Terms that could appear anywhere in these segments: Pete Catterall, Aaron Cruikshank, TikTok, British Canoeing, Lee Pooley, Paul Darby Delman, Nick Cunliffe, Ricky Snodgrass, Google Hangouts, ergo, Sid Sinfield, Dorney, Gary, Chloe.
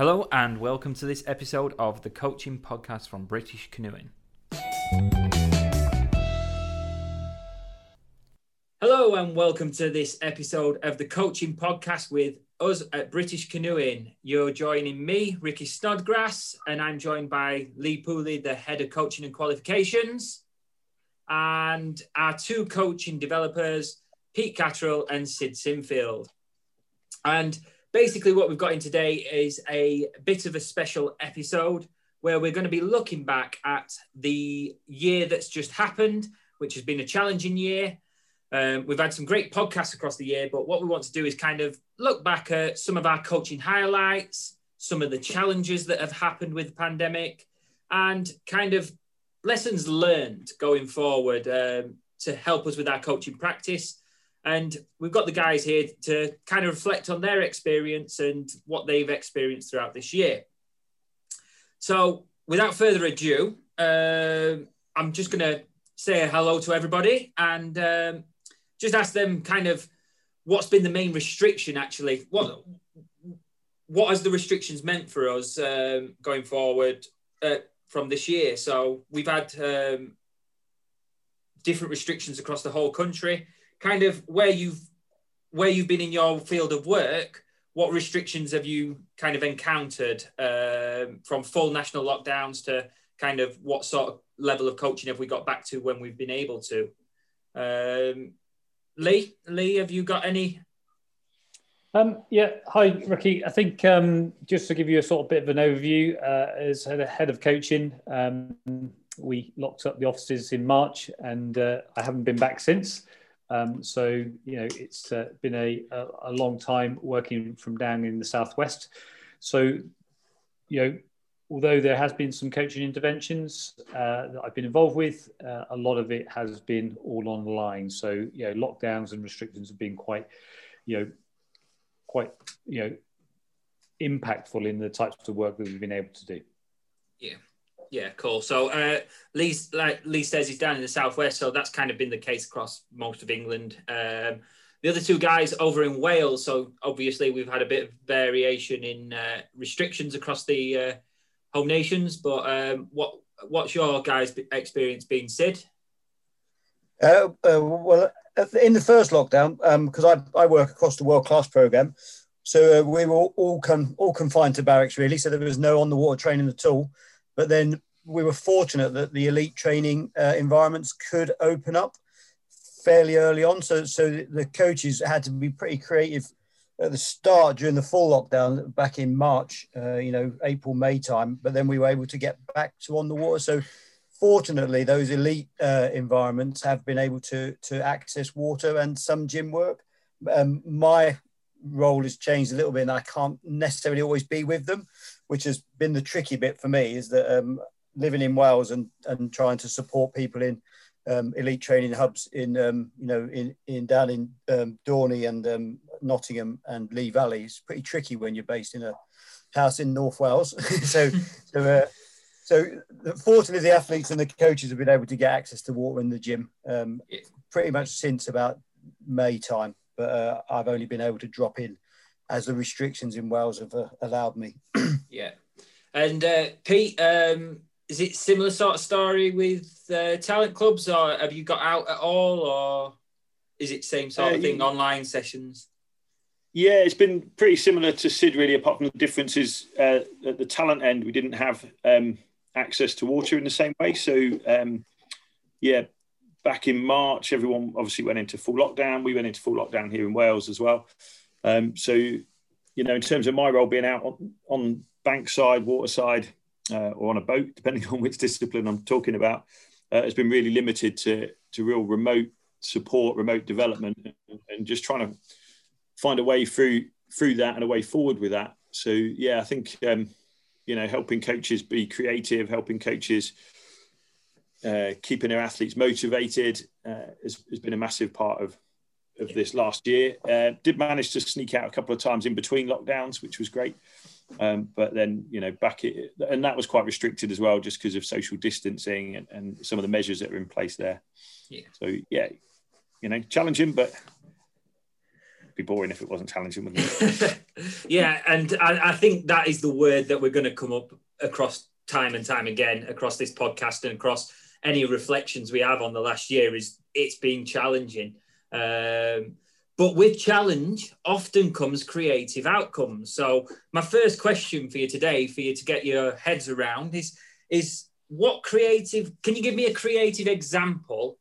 Hello and welcome to this episode of the Coaching Podcast from British Canoeing. Hello and welcome to this episode of the Coaching Podcast with us at British Canoeing. You're joining me, Ricky Snodgrass, and I'm joined by Lee Pooley, the Head of Coaching and Qualifications, and our two coaching developers, Pete Catterall and Sid Sinfield. And basically, what we've got in today is a bit of a special episode where we're going to be looking back at the year that's just happened, which has been a challenging year. We've had some great podcasts across the year, but what we want to do is kind of look back at some of our coaching highlights, some of the challenges that have happened with the pandemic, and kind of lessons learned going forward to help us with our coaching practice. And we've got the guys here to kind of reflect on their experience and what they've experienced throughout this year. So without further ado, I'm just going to say hello to everybody and just ask them kind of what's been the main restriction, actually. What has the restrictions meant for us going forward from this year? So we've had different restrictions across the whole country. Kind of where you've been in your field of work, what restrictions have you kind of encountered from full national lockdowns to kind of what sort of level of coaching have we got back to when we've been able to? Lee, have you got any? Yeah, hi, Ricky. I think just to give you a sort of bit of an overview, as head of coaching, we locked up the offices in March and I haven't been back since. So, you know, it's been a long time working from down in the southwest. So, you know, although there has been some coaching interventions that I've been involved with, a lot of it has been all online. So, you know, lockdowns and restrictions have been quite impactful in the types of work that we've been able to do. Yeah. Yeah, cool. So Lee says he's down in the southwest, so that's kind of been the case across most of England. The other two guys over in Wales, so obviously we've had a bit of variation in restrictions across the home nations, but what's your guys' experience been, Sid? Well, in the first lockdown, because I work across the world-class programme, so we were all confined to barracks, really, so there was no on-the-water training at all. But then we were fortunate that the elite training environments could open up fairly early on. So the coaches had to be pretty creative at the start during the full lockdown back in March, April, May time. But then we were able to get back to on the water. So fortunately, those elite environments have been able to access water and some gym work. My role has changed a little bit and I can't necessarily always be with them, which has been the tricky bit for me, is that living in Wales and trying to support people in elite training hubs down in Dorney and Nottingham and Lee Valley is pretty tricky when you're based in a house in North Wales. So fortunately the athletes and the coaches have been able to get access to water in the gym pretty much since about May time. But I've only been able to drop in as the restrictions in Wales have allowed me. Yeah. And Pete, is it similar sort of story with talent clubs, or have you got out at all, or is it same sort of thing, online sessions? Yeah, it's been pretty similar to Sid, really, apart from the differences at the talent end. We didn't have access to water in the same way. So, back in March, everyone obviously went into full lockdown. We went into full lockdown here in Wales as well. So, in terms of my role being out on bankside, waterside, or on a boat, depending on which discipline I'm talking about, has been really limited to real remote support, remote development, and just trying to find a way through that and a way forward with that. So, yeah, I think, helping coaches be creative, helping coaches keeping their athletes motivated has been a massive part of this last year. Did manage to sneak out a couple of times in between lockdowns, which was great. But then, and that was quite restricted as well, just because of social distancing and some of the measures that are in place there. Yeah. So, challenging, but... it'd be boring if it wasn't challenging, wouldn't it? Yeah, and I think that is the word that we're going to come up across time and time again across this podcast and across any reflections we have on the last year, is it's been challenging. But with challenge often comes creative outcomes. So my first question for you today, for you to get your heads around, is what creative, can you give me a creative example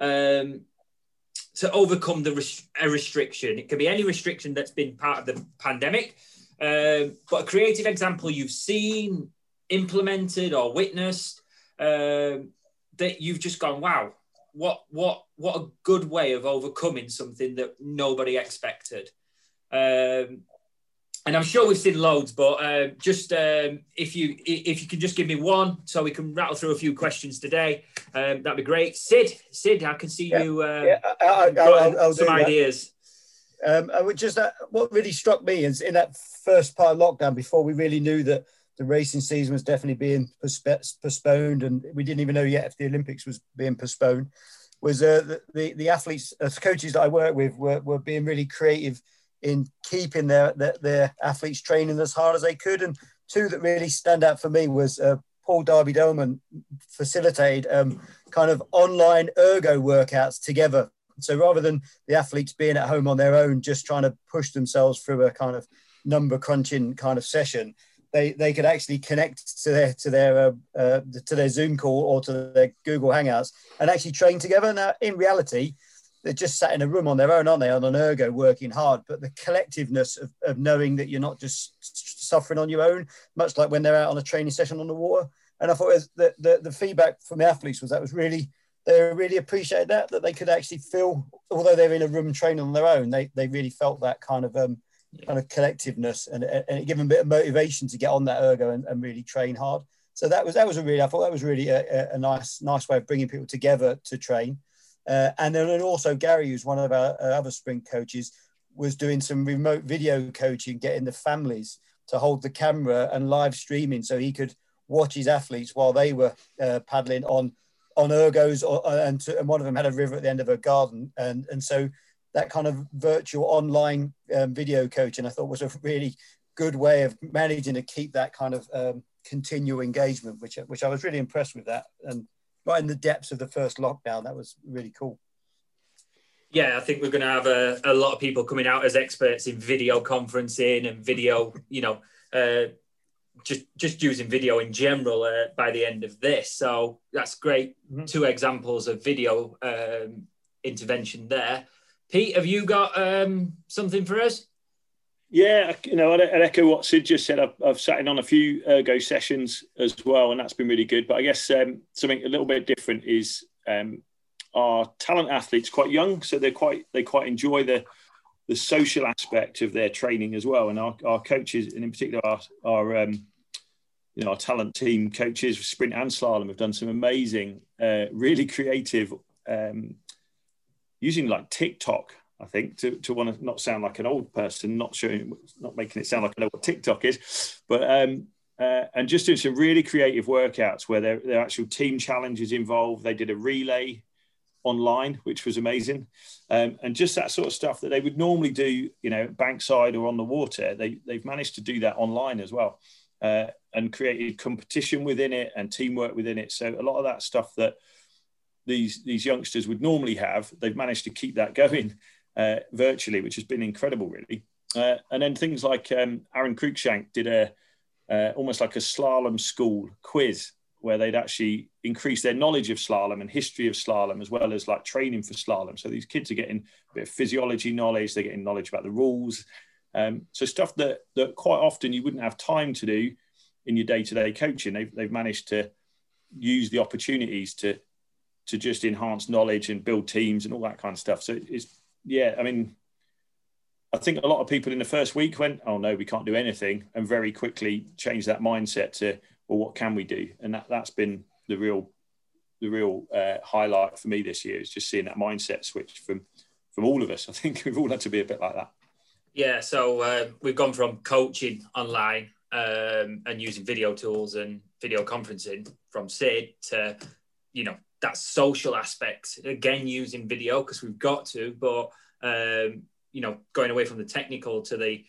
to overcome a restriction? It could be any restriction that's been part of the pandemic, but a creative example you've seen, implemented or witnessed that you've just gone, wow, what a good way of overcoming something that nobody expected. And I'm sure we've seen loads, but just if you can just give me one so we can rattle through a few questions today, that'd be great. Sid, I can see you. Yeah, I'll some ideas. What really struck me is in that first part of lockdown, before we really knew that the racing season was definitely being postponed, and we didn't even know yet if the Olympics was being postponed, was the athletes, coaches that I work with were being really creative in keeping their athletes training as hard as they could. And two that really stand out for me was Paul Darby Delman facilitated kind of online ergo workouts together. So rather than the athletes being at home on their own, just trying to push themselves through a kind of number crunching kind of session, they could actually connect to their Zoom call or to their Google Hangouts and actually train together. Now, in reality, they're just sat in a room on their own, aren't they, on an ergo working hard, but the collectiveness of knowing that you're not just suffering on your own, much like when they're out on a training session on the water. And I thought the feedback from the athletes was that was really, they really appreciated that they could actually feel, although they're in a room training on their own, they really felt that kind of collectiveness, and it gave them a bit of motivation to get on that ergo and really train hard. So I thought that was really a nice way of bringing people together to train. And then also Gary, who's one of our other sprint coaches, was doing some remote video coaching, getting the families to hold the camera and live streaming so he could watch his athletes while they were paddling on ergos, and one of them had a river at the end of her garden. And so that kind of virtual online video coaching, I thought, was a really good way of managing to keep that kind of continual engagement, which I was really impressed with that. And right in the depths of the first lockdown, that was really cool. Yeah, I think we're going to have a lot of people coming out as experts in video conferencing and video, just using video in general by the end of this. So that's great. Mm-hmm. Two examples of video intervention there. Pete, have you got something for us? Yeah, I'd echo what Sid just said. I've sat in on a few ergo sessions as well, and that's been really good. But I guess something a little bit different is our talent athletes quite young, so they quite enjoy the social aspect of their training as well. And our coaches, and in particular our talent team coaches, sprint and slalom, have done some amazing, really creative, using like TikTok. I think to want to not sound like an old person, not making it sound like I know what TikTok is, but and just doing some really creative workouts where their actual team challenges involved. They did a relay online, which was amazing, and just that sort of stuff that they would normally do, bankside or on the water. They've managed to do that online as well, and created competition within it and teamwork within it. So a lot of that stuff that these youngsters would normally have, they've managed to keep that going. Virtually, which has been incredible, really. And then things like Aaron Cruikshank did almost like a slalom school quiz where they'd actually increase their knowledge of slalom and history of slalom, as well as like training for slalom. So these kids are getting a bit of physiology knowledge, they're getting knowledge about the rules. So stuff that quite often you wouldn't have time to do in your day-to-day coaching. They've managed to use the opportunities to just enhance knowledge and build teams and all that kind of stuff. So yeah, I mean, I think a lot of people in the first week went, oh no, we can't do anything, and very quickly changed that mindset to, well, what can we do? And that's been the real highlight for me this year, is just seeing that mindset switch from all of us. I think we've all had to be a bit like that. Yeah, so we've gone from coaching online and using video tools and video conferencing from Sid to, that social aspect, again, using video because we've got to, but you know, going away from the technical to the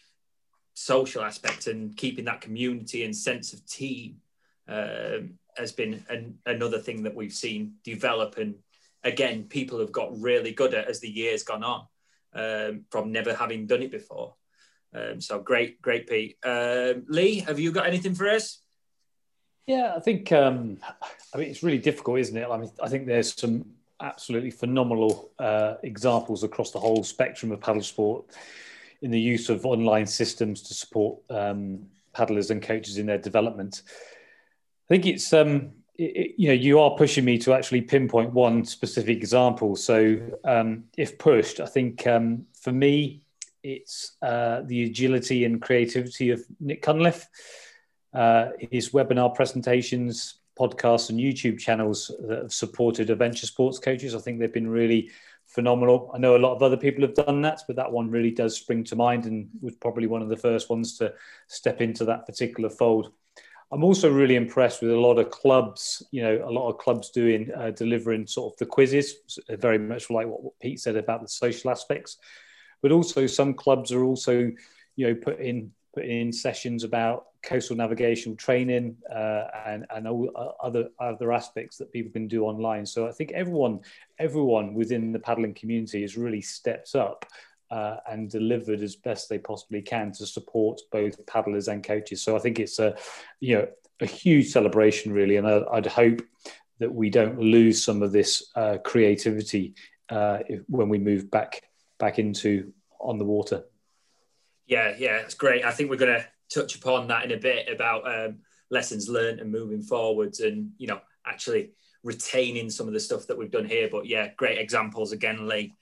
social aspect and keeping that community and sense of team has been another thing that we've seen develop. And again, people have got really good at as the year's gone on, from never having done it before. So great, Pete. Lee, have you got anything for us? Yeah, I think I mean, it's really difficult, isn't it? I mean, I think there's some absolutely phenomenal examples across the whole spectrum of paddle sport in the use of online systems to support paddlers and coaches in their development. I think it's you know, you are pushing me to actually pinpoint one specific example. So if pushed, I think for me, it's the agility and creativity of Nick Cunliffe. His webinar presentations, podcasts and YouTube channels that have supported adventure sports coaches, I think they've been really phenomenal. I know a lot of other people have done that, but that one really does spring to mind and was probably one of the first ones to step into that particular fold. I'm also really impressed with a lot of clubs, you know, a lot of clubs doing, delivering sort of the quizzes, very much like what Pete said about the social aspects, but also some clubs are also, you know, put in sessions about coastal navigational training and all other aspects that people can do online. So I think everyone within the paddling community has really stepped up and delivered as best they possibly can to support both paddlers and coaches. So I think it's a huge celebration really, and I'd hope that we don't lose some of this creativity when we move back into on the water. Yeah, it's great. I think we're going to touch upon that in a bit about lessons learned and moving forwards and, you know, actually retaining some of the stuff that we've done here. But yeah, great examples again, Lee.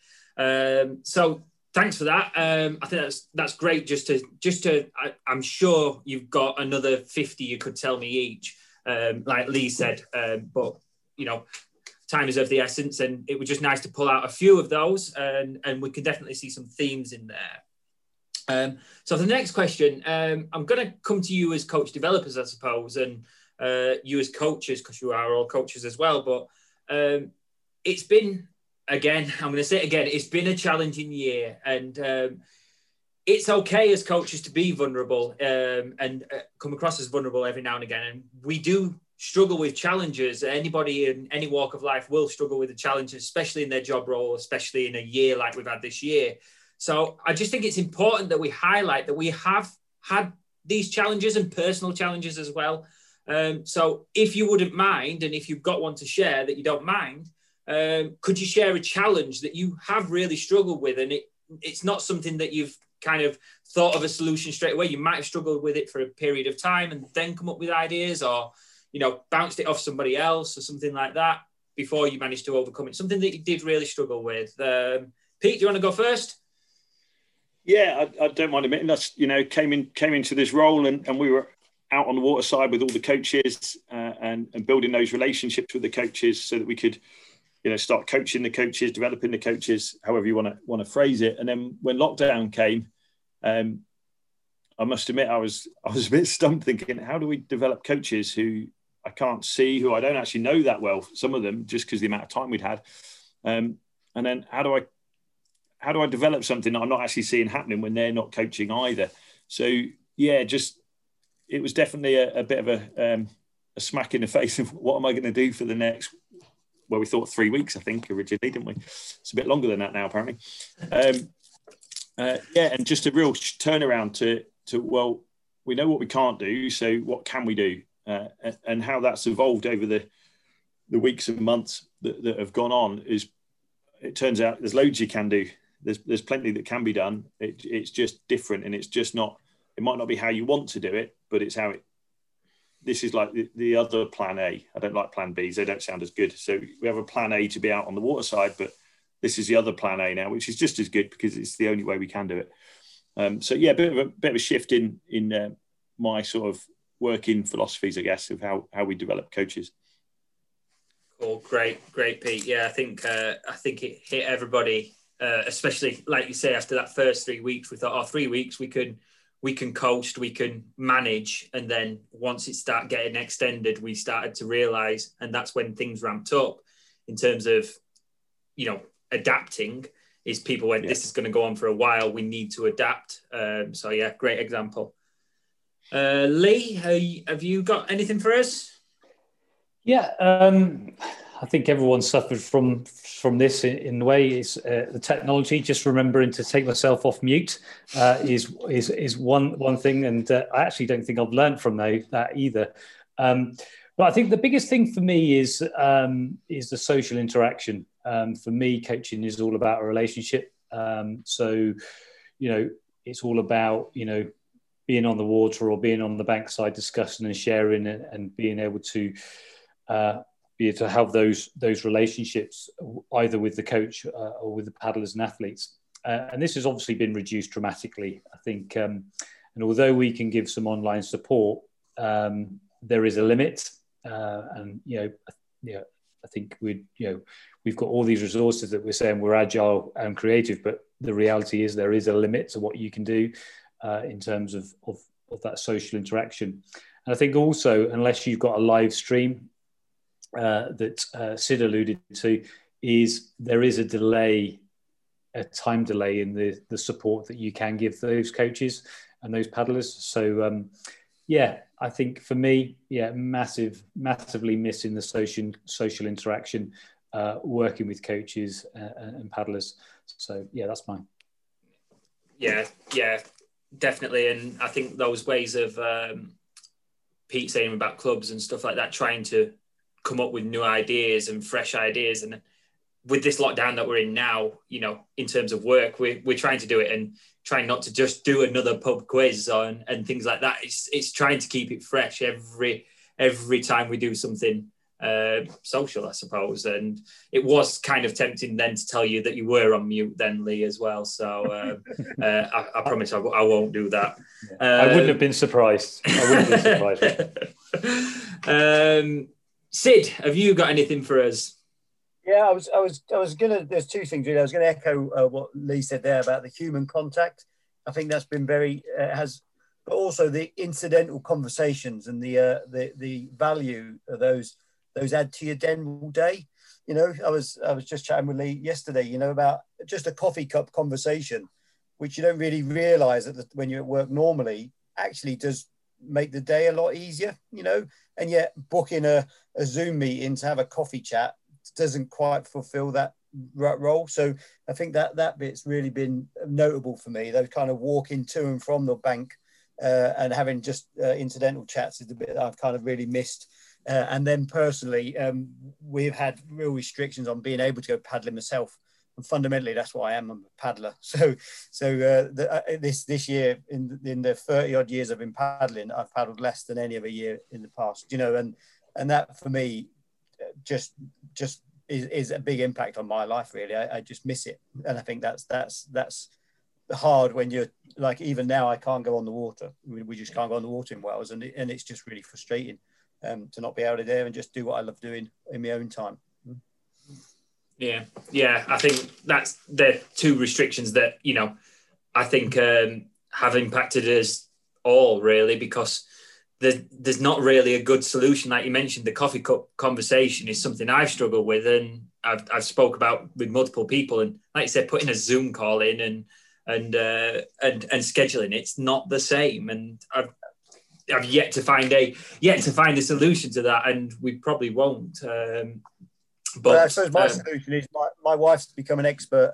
So thanks for that. I think that's great. I'm sure you've got another 50 you could tell me each, like Lee said, but, you know, time is of the essence and it was just nice to pull out a few of those and we can definitely see some themes in there. So the next question, I'm going to come to you as coach developers, I suppose, and you as coaches, because you are all coaches as well. But it's been, again, I'm going to say it again, it's been a challenging year. And it's okay as coaches to be vulnerable and come across as vulnerable every now and again. And we do struggle with challenges. Anybody in any walk of life will struggle with the challenges, especially in their job role, especially in a year like we've had this year. So I just think it's important that we highlight that we have had these challenges and personal challenges as well. So if you wouldn't mind, and if you've got one to share that you don't mind, could you share a challenge that you have really struggled with? And it's not something that you've kind of thought of a solution straight away. You might have struggled with it for a period of time and then come up with ideas or, you know, bounced it off somebody else or something like that before you managed to overcome it. Something that you did really struggle with. Pete, do you want to go first? Yeah, I don't mind admitting us, you know, came into this role and we were out on the water side with all the coaches and building those relationships with the coaches so that we could, you know, start coaching the coaches, developing the coaches, however you want to phrase it. And then when lockdown came, I must admit I was a bit stumped thinking, how do we develop coaches who I can't see, who I don't actually know that well, some of them, just because the amount of time we'd had. And then how do I develop something that I'm not actually seeing happening when they're not coaching either? So yeah, it was definitely a bit of a smack in the face of what am I going to do for the next, well, we thought 3 weeks, I think originally, didn't we? It's a bit longer than that now, apparently. Yeah. And just a real turnaround to, well, we know what we can't do. So what can we do? And how that's evolved over the weeks and months that have gone on is, it turns out there's loads you can do. There's plenty that can be done. It's just different, and it's just not. It might not be how you want to do it, but it's how it. This is like the other plan A. I don't like plan Bs; they don't sound as good. So we have a plan A to be out on the water side, but this is the other plan A now, which is just as good because it's the only way we can do it. So yeah, a bit of a shift in my sort of working philosophies, I guess, of how we develop coaches. Cool, great, Pete. Yeah, I think it hit everybody. Especially, like you say, after that first 3 weeks, we thought, 3 weeks, we can coast, we can manage. And then once it started getting extended, we started to realise, and that's when things ramped up in terms of, you know, adapting is people went, this is going to go on for a while. We need to adapt. So yeah, great example. Lee, have you got anything for us? Yeah, I think everyone suffered from this in a way. It's the technology. Just remembering to take myself off mute is one thing, and I actually don't think I've learned from that either. But I think the biggest thing for me is the social interaction. For me, coaching is all about a relationship. So, you know, it's all about, you know, being on the water or being on the bankside discussing and sharing, and being able to have those relationships either with the coach or with the paddlers and athletes. And this has obviously been reduced dramatically, I think. And although we can give some online support, there is a limit. And, you know, I think we've got all these resources that we're saying we're agile and creative, but the reality is there is a limit to what you can do in terms of that social interaction. And I think also, unless you've got a live stream that Sid alluded to, there is a delay, a time delay in the support that you can give those coaches and those paddlers. So yeah, I think for me, massively missing the social interaction, working with coaches and paddlers. So yeah, that's mine. Yeah, definitely. And I think those ways of Pete saying about clubs and stuff like that, trying to come up with new ideas and fresh ideas. And with this lockdown that we're in now, you know, in terms of work, we're trying to do it and trying not to just do another pub quiz and things like that. It's trying to keep it fresh every time we do something social, I suppose. And it was kind of tempting then to tell you that you were on mute then, Lee, as well. So I promise I won't do that. I wouldn't have been surprised. Sid, have you got anything for us? Yeah, I was gonna. There's two things really. I was gonna echo what Lee said there about the human contact. I think that's been but also the incidental conversations and the value of those add to your den all day. You know, I was just chatting with Lee yesterday, you know, about just a coffee cup conversation, which you don't really realise that when you're at work normally, actually does make the day a lot easier. You know, and yet booking a Zoom meeting to have a coffee chat doesn't quite fulfill that role. So I think that bit's really been notable for me. Those kind of walking to and from the bank and having just incidental chats is the bit that I've kind of really missed. And then personally, we've had real restrictions on being able to go paddling myself. And fundamentally, that's why I'm a paddler. So this year, in the 30 odd years I've been paddling, I've paddled less than any other year in the past, you know, and that for me, just is a big impact on my life, really. I just miss it, and I think that's hard when you're like, even now I can't go on the water. We just can't go on the water in Wales, and it's just really frustrating to not be out of there and just do what I love doing in my own time. Yeah, I think that's the two restrictions that, you know, I think have impacted us all really, because there's not really a good solution. Like you mentioned, the coffee cup conversation is something I've struggled with, and I've spoke about with multiple people. And like you said, putting a Zoom call in and scheduling, it's not the same. And I've yet to find a solution to that, and we probably won't. But I suppose my solution is my wife's become an expert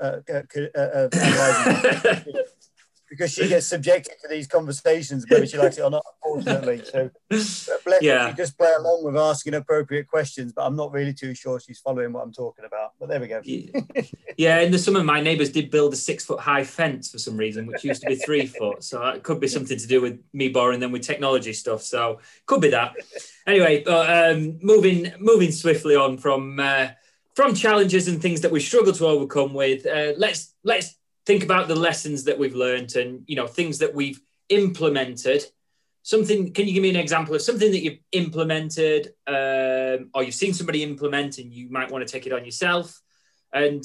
at because she gets subjected to these conversations, whether she likes it or not, unfortunately. So she just play along with asking appropriate questions, but I'm not really too sure she's following what I'm talking about. But there we go. Yeah, in the summer, my neighbours did build a 6-foot high fence for some reason, which used to be 3 foot. So it could be something to do with me borrowing them with technology stuff. So could be that. Anyway, but moving swiftly on from challenges and things that we struggle to overcome with, let's think about the lessons that we've learned and, you know, things that we've implemented. Something, can you give me an example of something that you've implemented or you've seen somebody implement and you might want to take it on yourself? And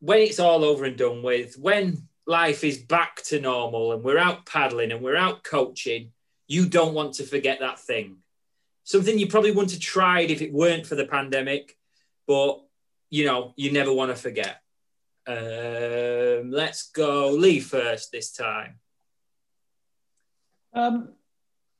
when it's all over and done with, when life is back to normal and we're out paddling and we're out coaching, you don't want to forget that thing. Something you probably wouldn't have tried if it weren't for the pandemic, but, you know, you never want to forget. Let's go Lee first this time.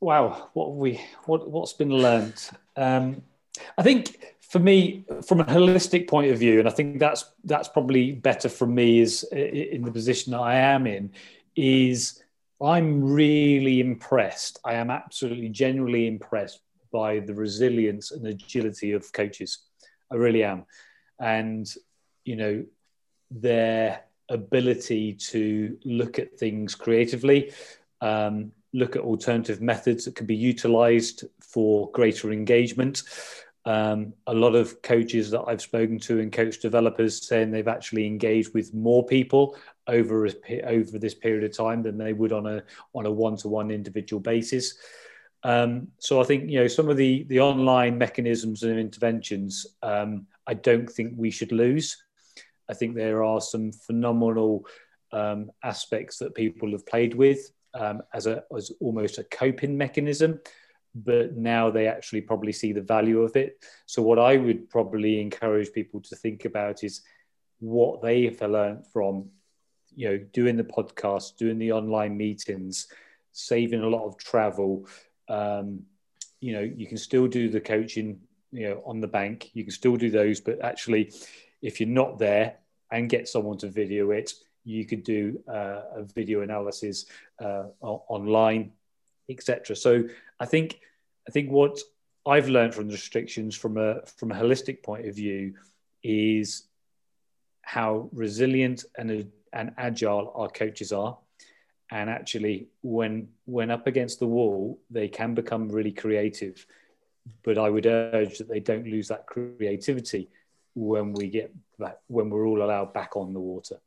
Wow, what's been learnt? I think for me, from a holistic point of view, and I think that's probably better for me is in the position that I am in, is I'm really impressed. I am absolutely genuinely impressed by the resilience and agility of coaches. I really am. And, you know, their ability to look at things creatively, look at alternative methods that can be utilized for greater engagement. A lot of coaches that I've spoken to and coach developers saying they've actually engaged with more people over this period of time than they would on a one-to-one individual basis. So I think, you know, some of the online mechanisms and interventions, I don't think we should lose. I think there are some phenomenal aspects that people have played with as almost a coping mechanism, but now they actually probably see the value of it. So what I would probably encourage people to think about is what they have learned from, you know, doing the podcast, doing the online meetings, saving a lot of travel. You know, you can still do the coaching, you know, on the bank. You can still do those, but actually, if you're not there and get someone to video it, you could do a video analysis online, etc. So I think what I've learned from the restrictions from a holistic point of view is how resilient and agile our coaches are. And actually, when up against the wall, they can become really creative. But I would urge that they don't lose that creativity when we get back, when we're all allowed back on the water.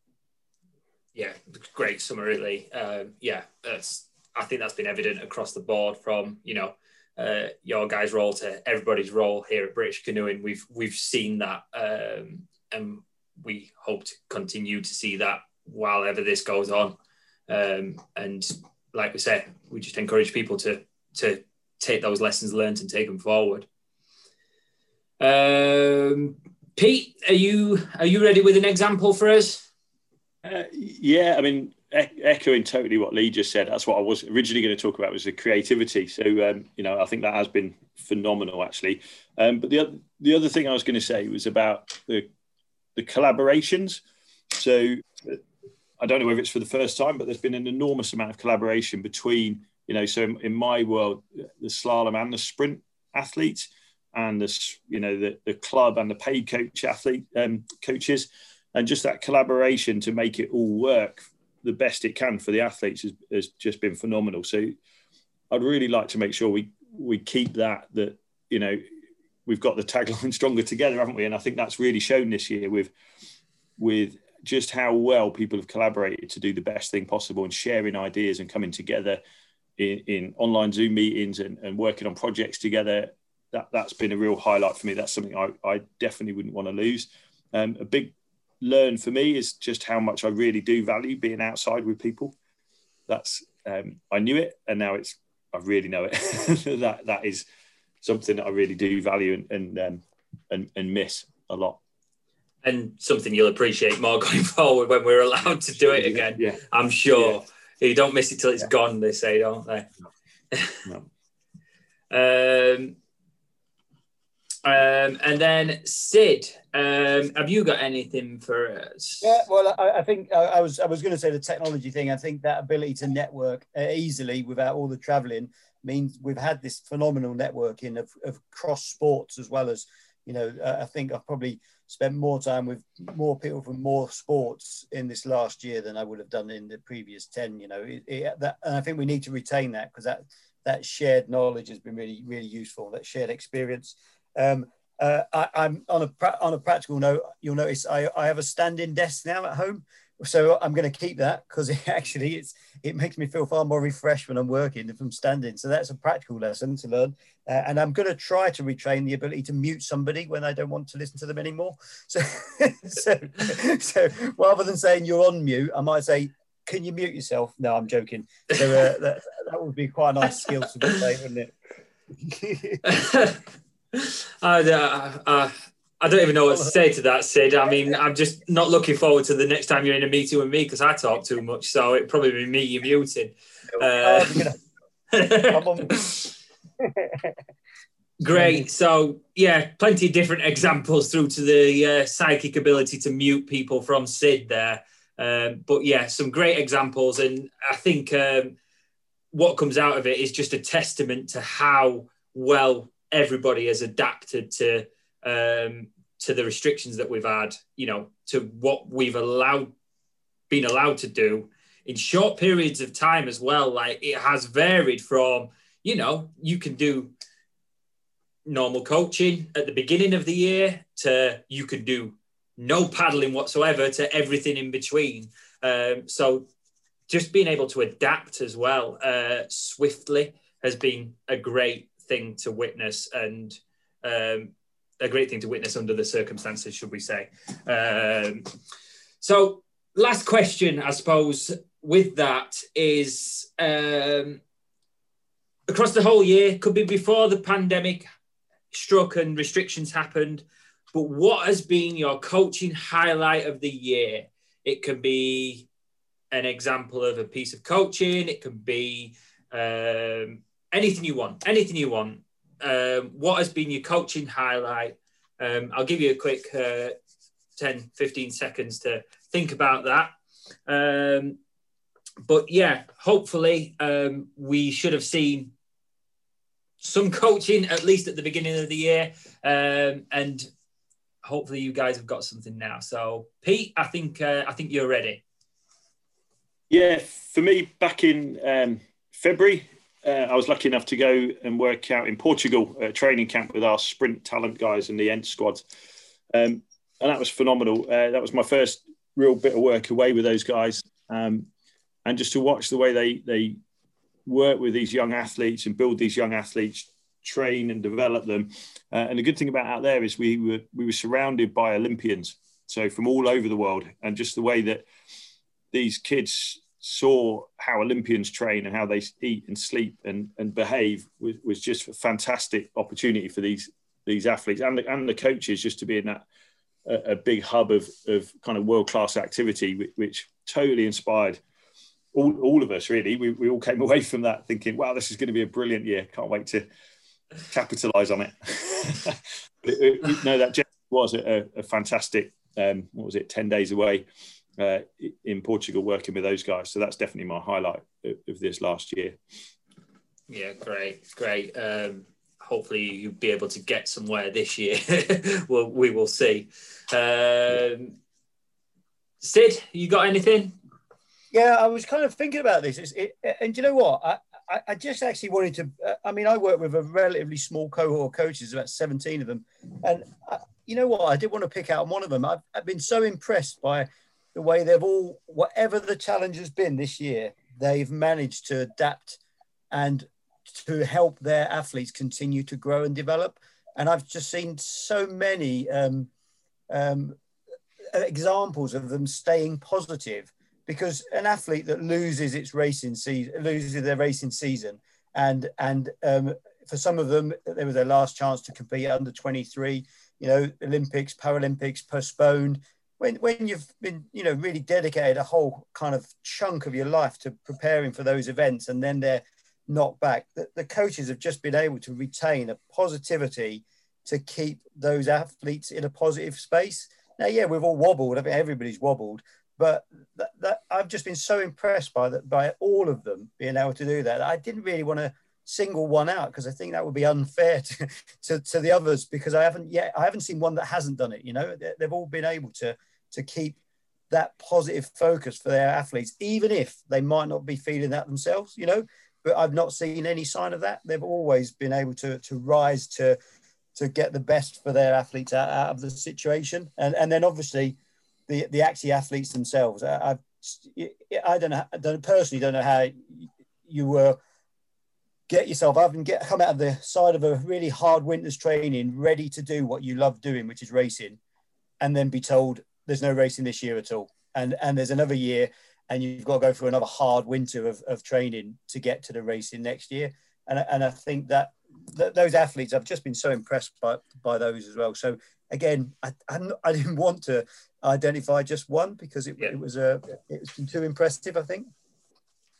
Yeah, great summary, Lee. Yeah, I think that's been evident across the board from, you know, your guys' role to everybody's role here at British Canoeing. We've seen that, and we hope to continue to see that while ever this goes on. And like we said, we just encourage people to take those lessons learned and take them forward. Pete, are you ready with an example for us? Yeah, I mean, echoing totally what Lee just said, that's what I was originally going to talk about was the creativity. So, you know, I think that has been phenomenal, actually. But the other thing I was going to say was about the collaborations. So I don't know whether it's for the first time, but there's been an enormous amount of collaboration between, you know, so in my world, the slalom and the sprint athletes and the, you know, the club and the paid coach athlete coaches, and just that collaboration to make it all work the best it can for the athletes has just been phenomenal. So I'd really like to make sure we keep that, you know, we've got the tagline stronger together, haven't we? And I think that's really shown this year with just how well people have collaborated to do the best thing possible and sharing ideas and coming together in online Zoom meetings and working on projects together. That's been a real highlight for me. That's something I definitely wouldn't want to lose. A big learn for me is just how much I really do value being outside with people. That's I knew it, and now I really know it. that is something that I really do value and miss a lot. And something you'll appreciate more going forward when we're allowed to do it again. Yeah. I'm sure. Yeah. You don't miss it till it's gone, they say, don't they? No. And then Sid, have you got anything for us? Yeah, well, I think I was going to say the technology thing. I think that ability to network easily without all the travelling means we've had this phenomenal networking of cross sports as well as, you know, I think I've probably spent more time with more people from more sports in this last year than I would have done in the previous 10, you know. And I think we need to retain that because that shared knowledge has been really, really useful, that shared experience. I'm on a practical note, you'll notice I have a standing desk now at home. So I'm going to keep that because it makes me feel far more refreshed when I'm working than from standing. So that's a practical lesson to learn. And I'm going to try to retrain the ability to mute somebody when I don't want to listen to them anymore. So, so rather than saying you're on mute, I might say, can you mute yourself? No, I'm joking. So that would be quite a nice skill to play, wouldn't it? I I don't even know what to say to that, Sid. I mean, I'm just not looking forward to the next time you're in a meeting with me because I talk too much, so it'd probably be me you're muting. Great. So, yeah, plenty of different examples through to the psychic ability to mute people from Sid there. But, yeah, some great examples. And I think what comes out of it is just a testament to how well everybody has adapted to the restrictions that we've had, you know, to what we've been allowed to do in short periods of time as well. Like, it has varied from, you know, you can do normal coaching at the beginning of the year to you can do no paddling whatsoever to everything in between. So just being able to adapt as well swiftly has been a great thing to witness, and a great thing to witness under the circumstances, should we say. So last question, I suppose, with that is, across the whole year, could be before the pandemic struck and restrictions happened, but what has been your coaching highlight of the year? It can be an example of a piece of coaching. It can be anything you want. What has been your coaching highlight? I'll give you a quick 10, 15 seconds to think about that. But yeah, hopefully we should have seen some coaching, at least at the beginning of the year. And hopefully you guys have got something now. So Pete, I think you're ready. Yeah, for me, back in February, I was lucky enough to go and work out in Portugal at a training camp with our sprint talent guys and the end squad. And that was phenomenal. That was my first real bit of work away with those guys. And just to watch the way they work with these young athletes and build these young athletes, train and develop them. And the good thing about out there is we were surrounded by Olympians. So from all over the world, and just the way that these kids saw how Olympians train and how they eat and sleep and behave was just a fantastic opportunity for these athletes and the coaches, just to be in that a big hub of kind of world-class activity, which totally inspired all of us, really. We all came away from that thinking, wow, this is going to be a brilliant year. Can't wait to capitalise on it. No, that was a fantastic, 10 days away in Portugal working with those guys. So that's definitely my highlight of this last year. Yeah, great. Hopefully you'll be able to get somewhere this year. Well, we will see. Sid, you got anything? Yeah, I was kind of thinking about this. And do you know what? I just actually wanted to, I work with a relatively small cohort of coaches, about 17 of them. And you know what? I did want to pick out one of them. I've been so impressed by the way they've all, whatever the challenge has been this year, they've managed to adapt and to help their athletes continue to grow and develop. And I've just seen so many examples of them staying positive, because an athlete that loses their racing season, and for some of them, there was their last chance to compete under 23, you know, Olympics, Paralympics postponed. When you've been, you know, really dedicated a whole kind of chunk of your life to preparing for those events, and then they're not back, the coaches have just been able to retain a positivity to keep those athletes in a positive space. Now, yeah, we've all wobbled. I mean, everybody's wobbled, but that I've just been so impressed by that, by all of them being able to do that. I didn't really want to single one out, because I think that would be unfair to the others, because I haven't seen one that hasn't done it. You know, they've all been able to keep that positive focus for their athletes, even if they might not be feeling that themselves, you know, but I've not seen any sign of that. They've always been able to rise to get the best for their athletes out of the situation. And then obviously the actual athletes themselves. I personally don't know how you were get yourself up and come out of the side of a really hard winter's training, ready to do what you love doing, which is racing, and then be told there's no racing this year at all. And there's another year, and you've got to go through another hard winter of training to get to the racing next year. And I think that those athletes, I've just been so impressed by those as well. So again, I didn't want to identify just one because it was too impressive, I think.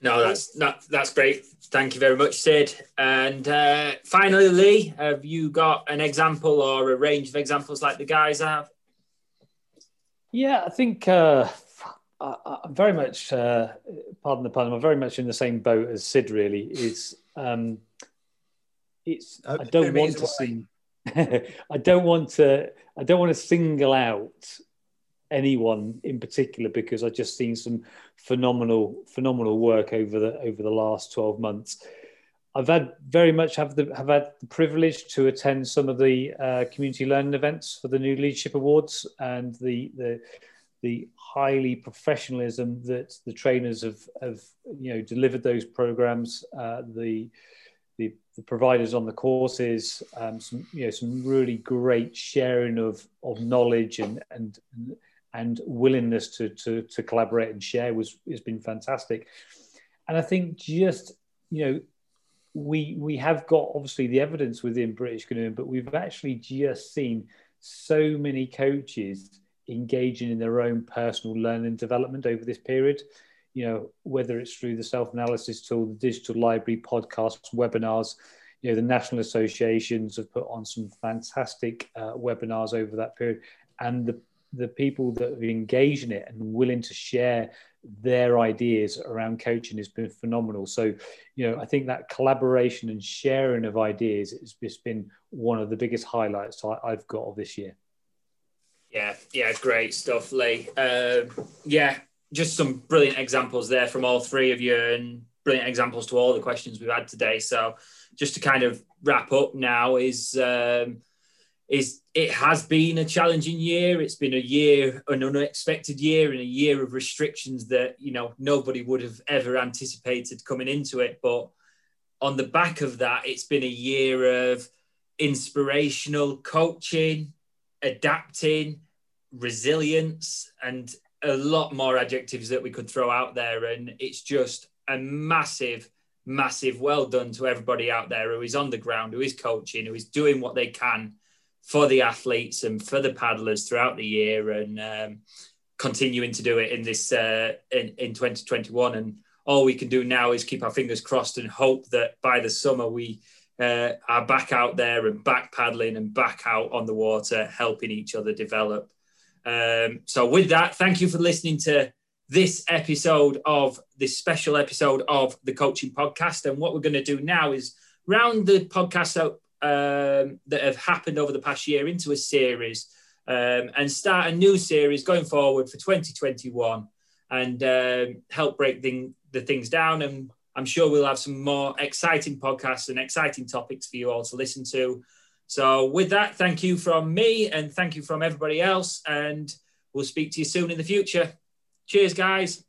No, that's great. Thank you very much, Sid. And finally, Lee, have you got an example or a range of examples like the guys have? Yeah, I think I'm very much, pardon the pun, I'm very much in the same boat as Sid. Really, I don't want to single out anyone in particular because I've just seen some phenomenal work over the last 12 months. I've had the privilege to attend some of the community learning events for the new leadership awards, and the highly professionalism that the trainers have delivered those programs, the providers on the courses, some really great sharing of knowledge and willingness to collaborate and share has been fantastic. And I think we have got obviously the evidence within British Canoeing, but we've actually just seen so many coaches engaging in their own personal learning and development over this period, whether it's through the self-analysis tool, the digital library, podcasts, webinars. The national associations have put on some fantastic webinars over that period, and the people that have engaged in it and willing to share their ideas around coaching has been phenomenal. So, I think that collaboration and sharing of ideas has just been one of the biggest highlights I've got of this year. Yeah, great stuff, Lee. Just some brilliant examples there from all three of you, and brilliant examples to all the questions we've had today. So just to kind of wrap up now is it has been a challenging year. It's been an unexpected year, and a year of restrictions that, nobody would have ever anticipated coming into it. But on the back of that, it's been a year of inspirational coaching, adapting, resilience, and a lot more adjectives that we could throw out there. And it's just a massive well done to everybody out there who is on the ground, who is coaching, who is doing what they can for the athletes and for the paddlers throughout the year, and continuing to do it in this in 2021. And all we can do now is keep our fingers crossed and hope that by the summer we are back out there and back paddling and back out on the water, helping each other develop. So with that, thank you for listening to this special episode of the Coaching Podcast. And what we're going to do now is round the podcasts up that have happened over the past year into a series, and start a new series going forward for 2021, and help break the things down. And I'm sure we'll have some more exciting podcasts and exciting topics for you all to listen to. So with that, thank you from me, and thank you from everybody else, and we'll speak to you soon in the future. Cheers, guys.